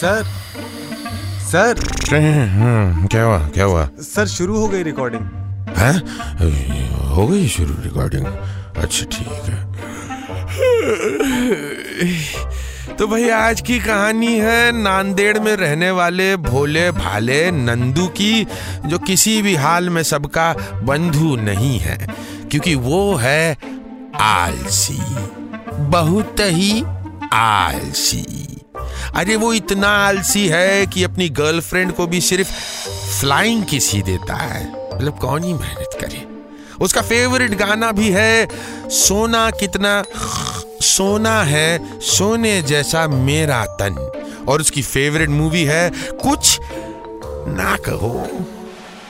Sir sir क्या हुआ sir? शुरू हो गई रिकॉर्डिंग। हैं, हो गई शुरू रिकॉर्डिंग? अच्छा ठीक है। तो भाई आज की कहानी है नांदेड़ में रहने वाले भोले भाले नंदू की, जो किसी भी हाल में सबका बंधु नहीं है, क्योंकि वो है आलसी, बहुत ही आलसी। अरे वो इतना आलसी है कि अपनी गर्लफ्रेंड को भी सिर्फ फ्लाइंग किस ही देता है, मतलब कौन ही मेहनत करे। उसका फेवरेट गाना भी है सोना कितना सोना है सोने जैसा मेरा तन, और उसकी फेवरेट मूवी है कुछ ना कहो।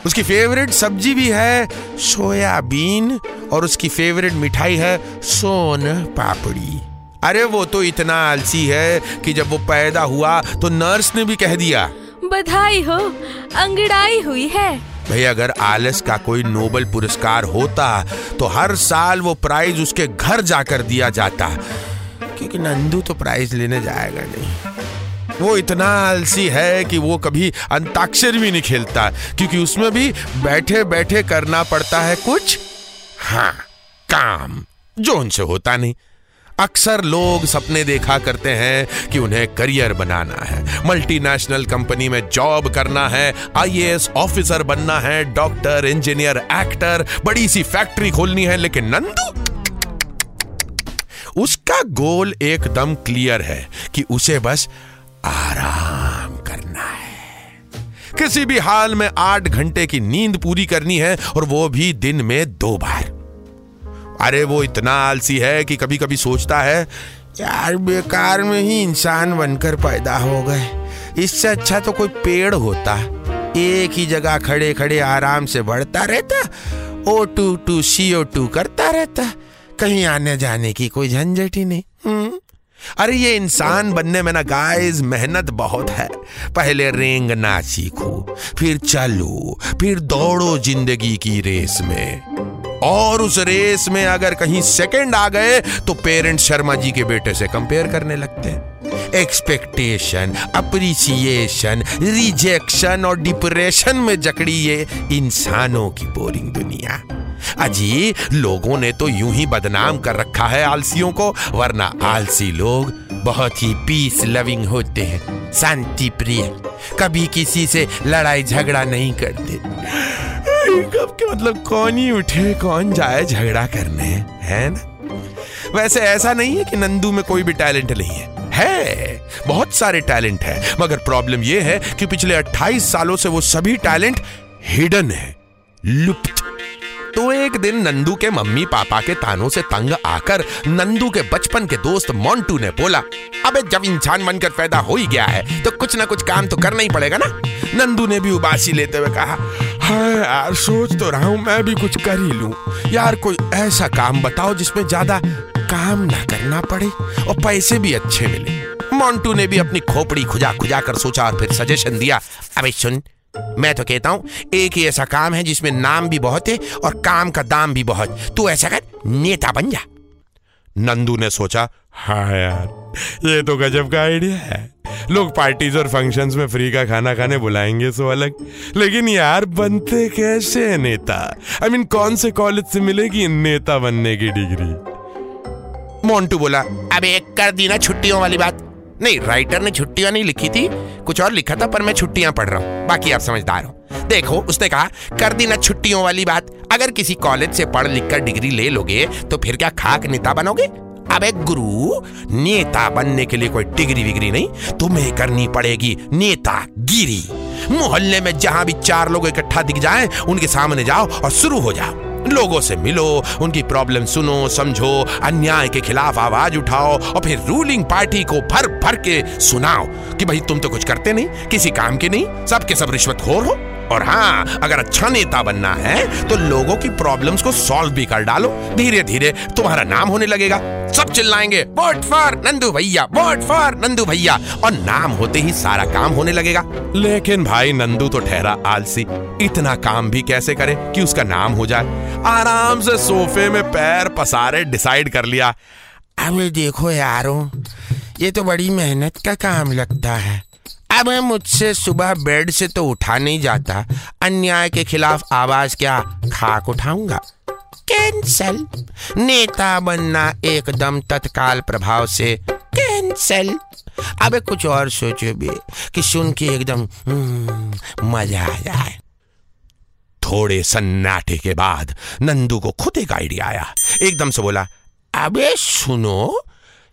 उसकी फेवरेट सब्जी भी है सोयाबीन, और उसकी फेवरेट मिठाई है सोन पापड़ी। अरे वो तो इतना आलसी है कि जब वो पैदा हुआ तो नर्स ने भी कह दिया, बधाई हो, अंगड़ाई हुई है। भाई अगर आलस का कोई नोबेल पुरस्कार होता तो हर साल वो प्राइज उसके घर जाकर दिया जाता, क्योंकि नंदू तो प्राइज लेने जाएगा नहीं। वो इतना आलसी है कि वो कभी अंताक्षरी भी नहीं खेलता, क्योंकि उसमें भी बैठे बैठे करना पड़ता है कुछ हाँ काम जो उनसे होता नहीं। अक्सर लोग सपने देखा करते हैं कि उन्हें करियर बनाना है, मल्टीनेशनल कंपनी में जॉब करना है, आईएएस ऑफिसर बनना है, डॉक्टर, इंजीनियर, एक्टर, बड़ी सी फैक्ट्री खोलनी है। लेकिन नंदू, उसका गोल एकदम क्लियर है कि उसे बस आराम करना है, किसी भी हाल में 8 घंटे की नींद पूरी करनी है, और वो भी दिन में 2 बार। अरे वो इतना आलसी है कि कभी कभी सोचता है, यार बेकार में ही इंसान बनकर पैदा हो गए, इससे अच्छा तो कोई पेड़ होता, एक ही जगह खड़े खड़े आराम से बढ़ता रहता, O2 टू CO2 करता रहता, कहीं आने जाने की कोई झंझट ही नहीं। अरे ये इंसान बनने में ना गाइस मेहनत बहुत है, पहले रेंगना सीखो, फिर चलो, फिर दौड़ो जिंदगी की रेस में, और उस रेस में अगर कहीं सेकंड आ गए तो पेरेंट्स शर्मा जी के बेटे से कंपेयर करने लगते हैं। एक्सपेक्टेशन, अप्रिसिएशन, रिजेक्शन और डिप्रेशन में जकड़ी ये इंसानों की बोरिंग दुनिया। अजी लोगों ने तो यूं ही बदनाम कर रखा है आलसियों को, वरना आलसी लोग बहुत ही पीस लविंग होते हैं, शांति प्रिय, कभी किसी से लड़ाई झगड़ा नहीं करते। कब के मतलब कौन ही उठे कौन जाए झगड़ा करने, है ना? वैसे ऐसा नहीं है कि नंदू में कोई भी टैलेंट नहीं है, है, बहुत सारे टैलेंट है, मगर प्रॉब्लम यह है कि पिछले 28 सालों से वो सभी टैलेंट हिडन है, लुप्त। तो एक दिन नंदू के मम्मी पापा के तानों से तंग आकर नंदू के बचपन के दोस्त मोंटू ने बोला, अबे जब इंसान बनकर पैदा हो ही गया है तो कुछ ना कुछ काम तो करना ही पड़ेगा ना। नंदू ने भी उबासी लेते हुए कहा, हाँ यार सोच तो रहा हूं मैं भी कुछ कर ही लूं, यार कोई ऐसा काम बताओ जिसमें ज्यादा काम ना करना पड़े और पैसे भी अच्छे मिले। मोंटू ने भी अपनी खोपड़ी खुजा खुजा कर सोचा और फिर सजेशन दिया, अबे सुन, मैं तो कहता हूँ एक ही ऐसा काम है जिसमें नाम भी बहुत है और काम का दाम भी बहुत, तू ऐसा कर, नेता बन जा। नंदू ने सोचा, हाँ यार ये तो गजब का आइडिया है, लोग पार्टीज और फंक्शंस में फ्री का खाना खाने बुलाएंगे सो अलग, लेकिन यार बनते कैसे है नेता? I mean, कौन से कॉलेज से मिलेगी नेता बनने की डिग्री? मोंटू बोला, अबे कर दी ना छुट्टियों वाली बात, नहीं राइटर ने छुट्टियां नहीं लिखी थी, कुछ और लिखा था, पर मैं छुट्टियां पढ़ रहा हूँ, बाकी आप समझदार हो। देखो उसने कहा, कर दी ना छुट्टियों वाली बात, अगर किसी कॉलेज से पढ़ लिख कर डिग्री ले लोगे तो फिर क्या खाक नेता बनोगे? अबे गुरु, नेता बनने के लिए कोई डिग्री विग्री नहीं, तुम्हें करनी पड़ेगी नेतागिरी। मोहल्ले में जहां भी चार लोग इकट्ठा दिख जाएं, उनके सामने जाओ और शुरू हो जाओ। लोगों से मिलो, उनकी प्रॉब्लम सुनो, समझो, अन्याय के खिलाफ आवाज उठाओ और फिर रूलिंग पार्टी को भर भर के सुनाओ कि भाई तुम तो कुछ करते नहीं, किसी काम के नहीं, सबके सब रिश्वतखोर हो। और हाँ, अगर अच्छा नेता बनना है तो लोगों की प्रॉब्लम्स को सॉल्व भी कर डालो। धीरे धीरे तुम्हारा नाम होने लगेगा, सब चिल्लाएंगे वोट फॉर नंदू भैया, वोट फॉर नंदू भैया, और नाम होते ही सारा काम होने लगेगा। लेकिन भाई नंदू तो ठहरा आलसी, इतना काम भी कैसे करे कि उसका नाम हो जाए। आराम से सोफे में पैर पसारे डिसाइड कर लिया, अब देखो यारो ये तो बड़ी मेहनत का काम लगता है, अब मुझसे सुबह बेड से तो उठा नहीं जाता, अन्याय के खिलाफ आवाज क्या खाक उठाऊंगा। कैंसल, नेता बनना एकदम तत्काल प्रभाव से कैंसल। अबे कुछ और सोचो भी कि सुन के एकदम मजा आ जाए। थोड़े सन्नाटे के बाद नंदू को खुद एक आइडिया आया, एकदम से बोला, अबे सुनो,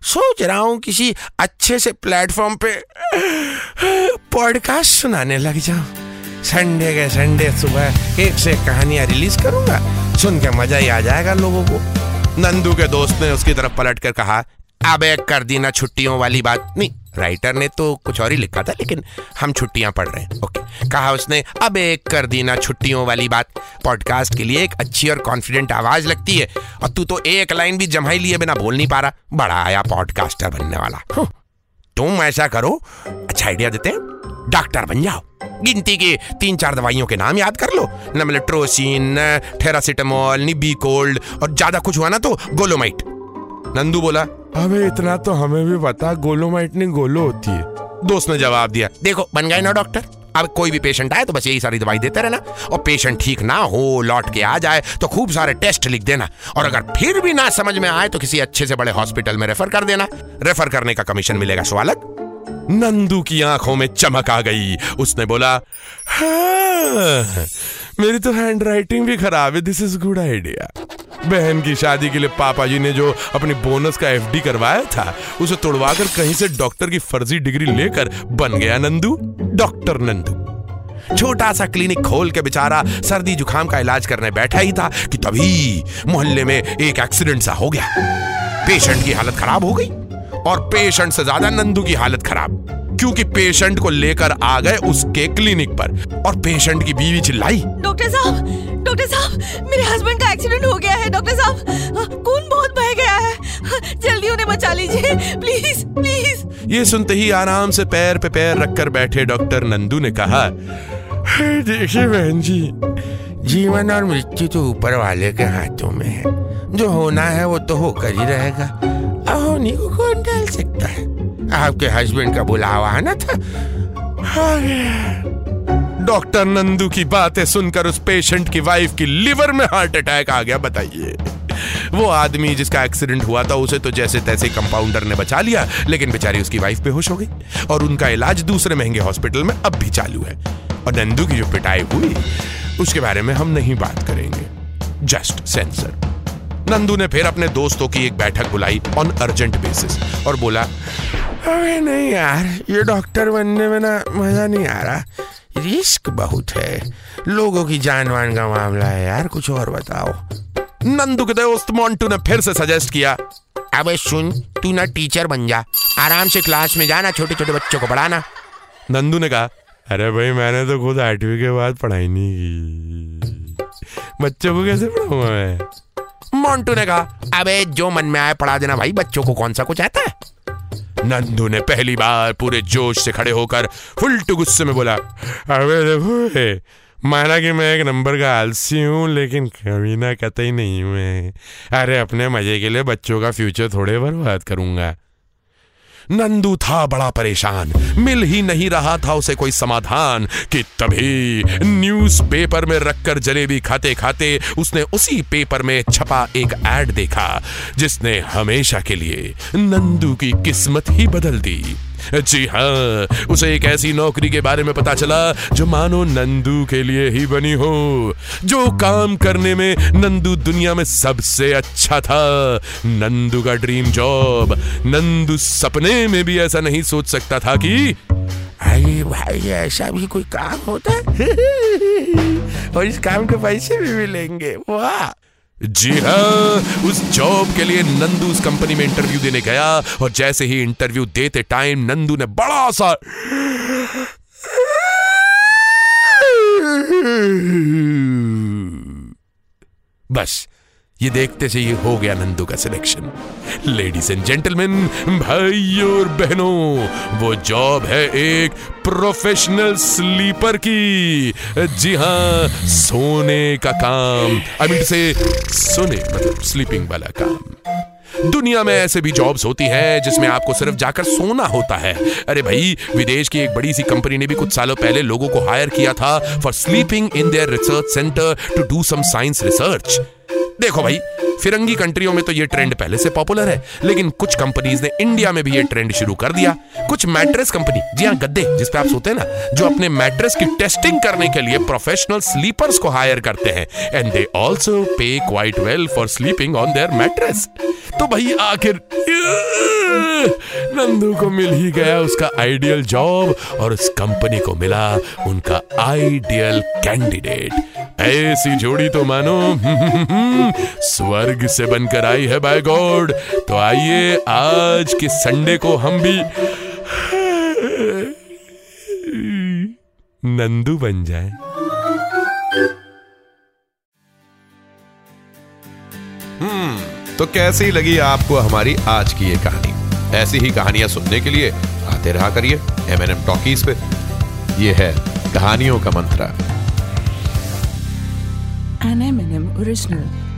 सोच रहा हूं किसी अच्छे से प्लेटफॉर्म पे पॉडकास्ट सुनाने लग जाऊं। संडे के संडे सुबह एक से कहानियां रिलीज करूंगा, सुन के मजा ही आ जाएगा लोगों को। नंदू के दोस्त ने उसकी तरफ पलट कर कहा, अबे कर दी ना छुट्टियों वाली बात, नहीं राइटर ने तो कुछ और ही लिखा था लेकिन हम छुट्टियां पढ़ रहे हैं, ओके कहा उसने, अब एक कर दी ना छुट्टियों वाली बात, पॉडकास्ट के लिए एक अच्छी और कॉन्फिडेंट आवाज लगती है और तू तो एक लाइन भी जमाई लिए बिना बोल नहीं पा रहा, बड़ा आया पॉडकास्टर बनने वाला। तुम ऐसा करो, अच्छा आइडिया देते हैं, डॉक्टर बन जाओ, गिनती के 3-4 दवाइयों के नाम याद कर लो, न मतलब ट्रोसिन, थेरासिटामोल, निबी कोल्ड, और ज्यादा कुछ हुआ ना तो गोलोमाइट। नंदू बोला, अबे इतना तो हमें भी पता, गोलोमाइट नहीं गोलो होती है। दोस्त ने जवाब दिया, देखो बन गए ना डॉक्टर, अब कोई भी पेशेंट आए तो बस यही सारी दवाई देते रहना, और पेशेंट ठीक ना हो लौट के आ जाए तो खूब सारे टेस्ट लिख देना, और अगर फिर भी ना समझ में आए तो किसी अच्छे से बड़े हॉस्पिटल में रेफर कर देना, रेफर करने का कमीशन मिलेगा सो अलग। नंदू की आंखों में चमक आ गई, उसने बोला, हाँ, मेरी तो हैंडराइटिंग भी खराब है, दिस इज गुड आइडिया। बहन की शादी के लिए पापा जी ने जो अपनी बोनस का एफडी करवाया था उसे तोड़वा कर कहीं से डॉक्टर की फर्जी डिग्री लेकर बन गया नंदू, डॉक्टर नंदू। छोटा सा क्लिनिक खोल के बेचारा सर्दी जुकाम का इलाज करने बैठा ही था कि तभी मोहल्ले में एक एक्सीडेंट सा हो गया। पेशेंट की हालत खराब हो गई और पेशेंट से ज्यादा नंदू की हालत खराब, क्योंकि पेशेंट को लेकर आ गए उसके क्लिनिक पर, और पेशेंट की बीवी चिल्लाई, डॉक्टर साहब, डॉक्टर साहब, मेरे हस्बैंड का एक्सीडेंट हो गया है, डॉक्टर साहब खून बहुत बह गया है, जल्दी उन्हें बचा लीजिए, प्लीज प्लीज। ये सुनते ही आराम से पैर पे पैर रखकर बैठे डॉक्टर नंदू ने कहा, देखिए बहन जी, जीवन और मृत्यु तो ऊपर वाले के हाथों में है, जो होना है वो तो होकर ही रहेगा, होने को कौन डाल सकता है, आपके हस्बैंड का बुलावा आना था। डॉक्टर नंदू की बातें सुनकर उस पेशेंट की वाइफ की लिवर में हार्ट अटैक आ गया। बताइए, वो आदमी जिसका एक्सीडेंट हुआ था उसे तो जैसे तैसे कंपाउंडर ने बचा लिया, लेकिन बेचारी उसकी वाइफ बेहोश हो गई और उनका इलाज दूसरे महंगे हॉस्पिटल में अब भी चालू है। और नंदू की जो पिटाई हुई उसके बारे में हम नहीं बात करेंगे, जस्ट सेंसर। नंदू ने फिर अपने दोस्तों की एक बैठक बुलाई ऑन अर्जेंट बेसिस और बोला, अरे नहीं यार, ये डॉक्टर बनने में ना मजा नहीं आ रहा, रिस्क बहुत है, लोगों की जानवान का मामला है यार, कुछ और बताओ। नंदू के दोस्त मोंटू ने फिर से सजेस्ट किया, अबे सुन, तू ना टीचर बन जा, आराम से क्लास में जाना, छोटे छोटे बच्चों को पढ़ाना। नंदू ने कहा, अरे भाई मैंने तो खुद 8वीं के बाद पढ़ाई नहीं की, बच्चों को कैसे पढ़ाऊंगा मैं। मोंटू ने कहा, अबे जो मन में आए पढ़ा देना भाई, बच्चों को कौन सा कुछ आता है। नंदू ने पहली बार पूरे जोश से खड़े होकर फुलटू गुस्से में बोला, अबे देखो, माना कि मैं एक नंबर का आलसी हूँ लेकिन कभी ना कतई नहीं हूँ, अरे अपने मजे के लिए बच्चों का फ्यूचर थोड़े बर्बाद करूंगा। नंदू था बड़ा परेशान, मिल ही नहीं रहा था उसे कोई समाधान, कि तभी न्यूज़पेपर में रखकर जलेबी खाते खाते उसने उसी पेपर में छपा एक ऐड देखा जिसने हमेशा के लिए नंदू की किस्मत ही बदल दी। जी हाँ, उसे एक ऐसी नौकरी के बारे में पता चला जो मानो नंदू के लिए ही बनी हो, जो काम करने में नंदू दुनिया में सबसे अच्छा था, नंदू का ड्रीम जॉब। नंदू सपने में भी ऐसा नहीं सोच सकता था कि आई अरे भाई ऐसा भी कोई काम होता है और इस काम के पैसे भी मिलेंगे, वाह। जी हाँ, उस जॉब के लिए नंदू उस कंपनी में इंटरव्यू देने गया और जैसे ही इंटरव्यू देते टाइम नंदू ने बड़ा सा बस ये देखते से ये हो गया नंदू का सिलेक्शन। लेडीज एंड जेंटलमैन, भाइयों और बहनों, वो जॉब है एक प्रोफेशनल स्लीपर की। जी हाँ, सोने का काम, आई मीन से सोने मतलब स्लीपिंग वाला काम। दुनिया में ऐसे भी जॉब्स होती है जिसमें आपको सिर्फ जाकर सोना होता है। अरे भाई, विदेश की एक बड़ी सी कंपनी ने भी कुछ सालों पहले लोगों को हायर किया था for sleeping in their research centre to do some science research. देखो भाई, फिरंगी कंट्रियों में तो ये ट्रेंड पहले से पॉपुलर है, लेकिन कुछ कंपनीज ने इंडिया में भी ये ट्रेंड शुरू कर दिया। कुछ मैट्रेस कंपनी, जी हाँ गद्दे जिस पे आप सोते हैं ना, जो अपने मैट्रेस की टेस्टिंग करने के लिए प्रोफेशनल स्लीपर्स को हायर करते हैं and they also pay quite well for sleeping on their mattress. तो भाई आखिर नंदू को मिल ही गया उसका आइडियल जॉब और उस कंपनी को मिला उनका आइडियल कैंडिडेट। ऐसी जोड़ी तो मानो स्वर्ग से बनकर आई है बाय गॉड। तो आइए आज के संडे को हम भी नंदू बन जाए। तो कैसी लगी आपको हमारी आज की ये कहानी? ऐसी ही कहानियां सुनने के लिए आते रहा करिए M&M टॉकीज पे। ये है कहानियों का मंत्रा, एन M&M ओरिजिनल।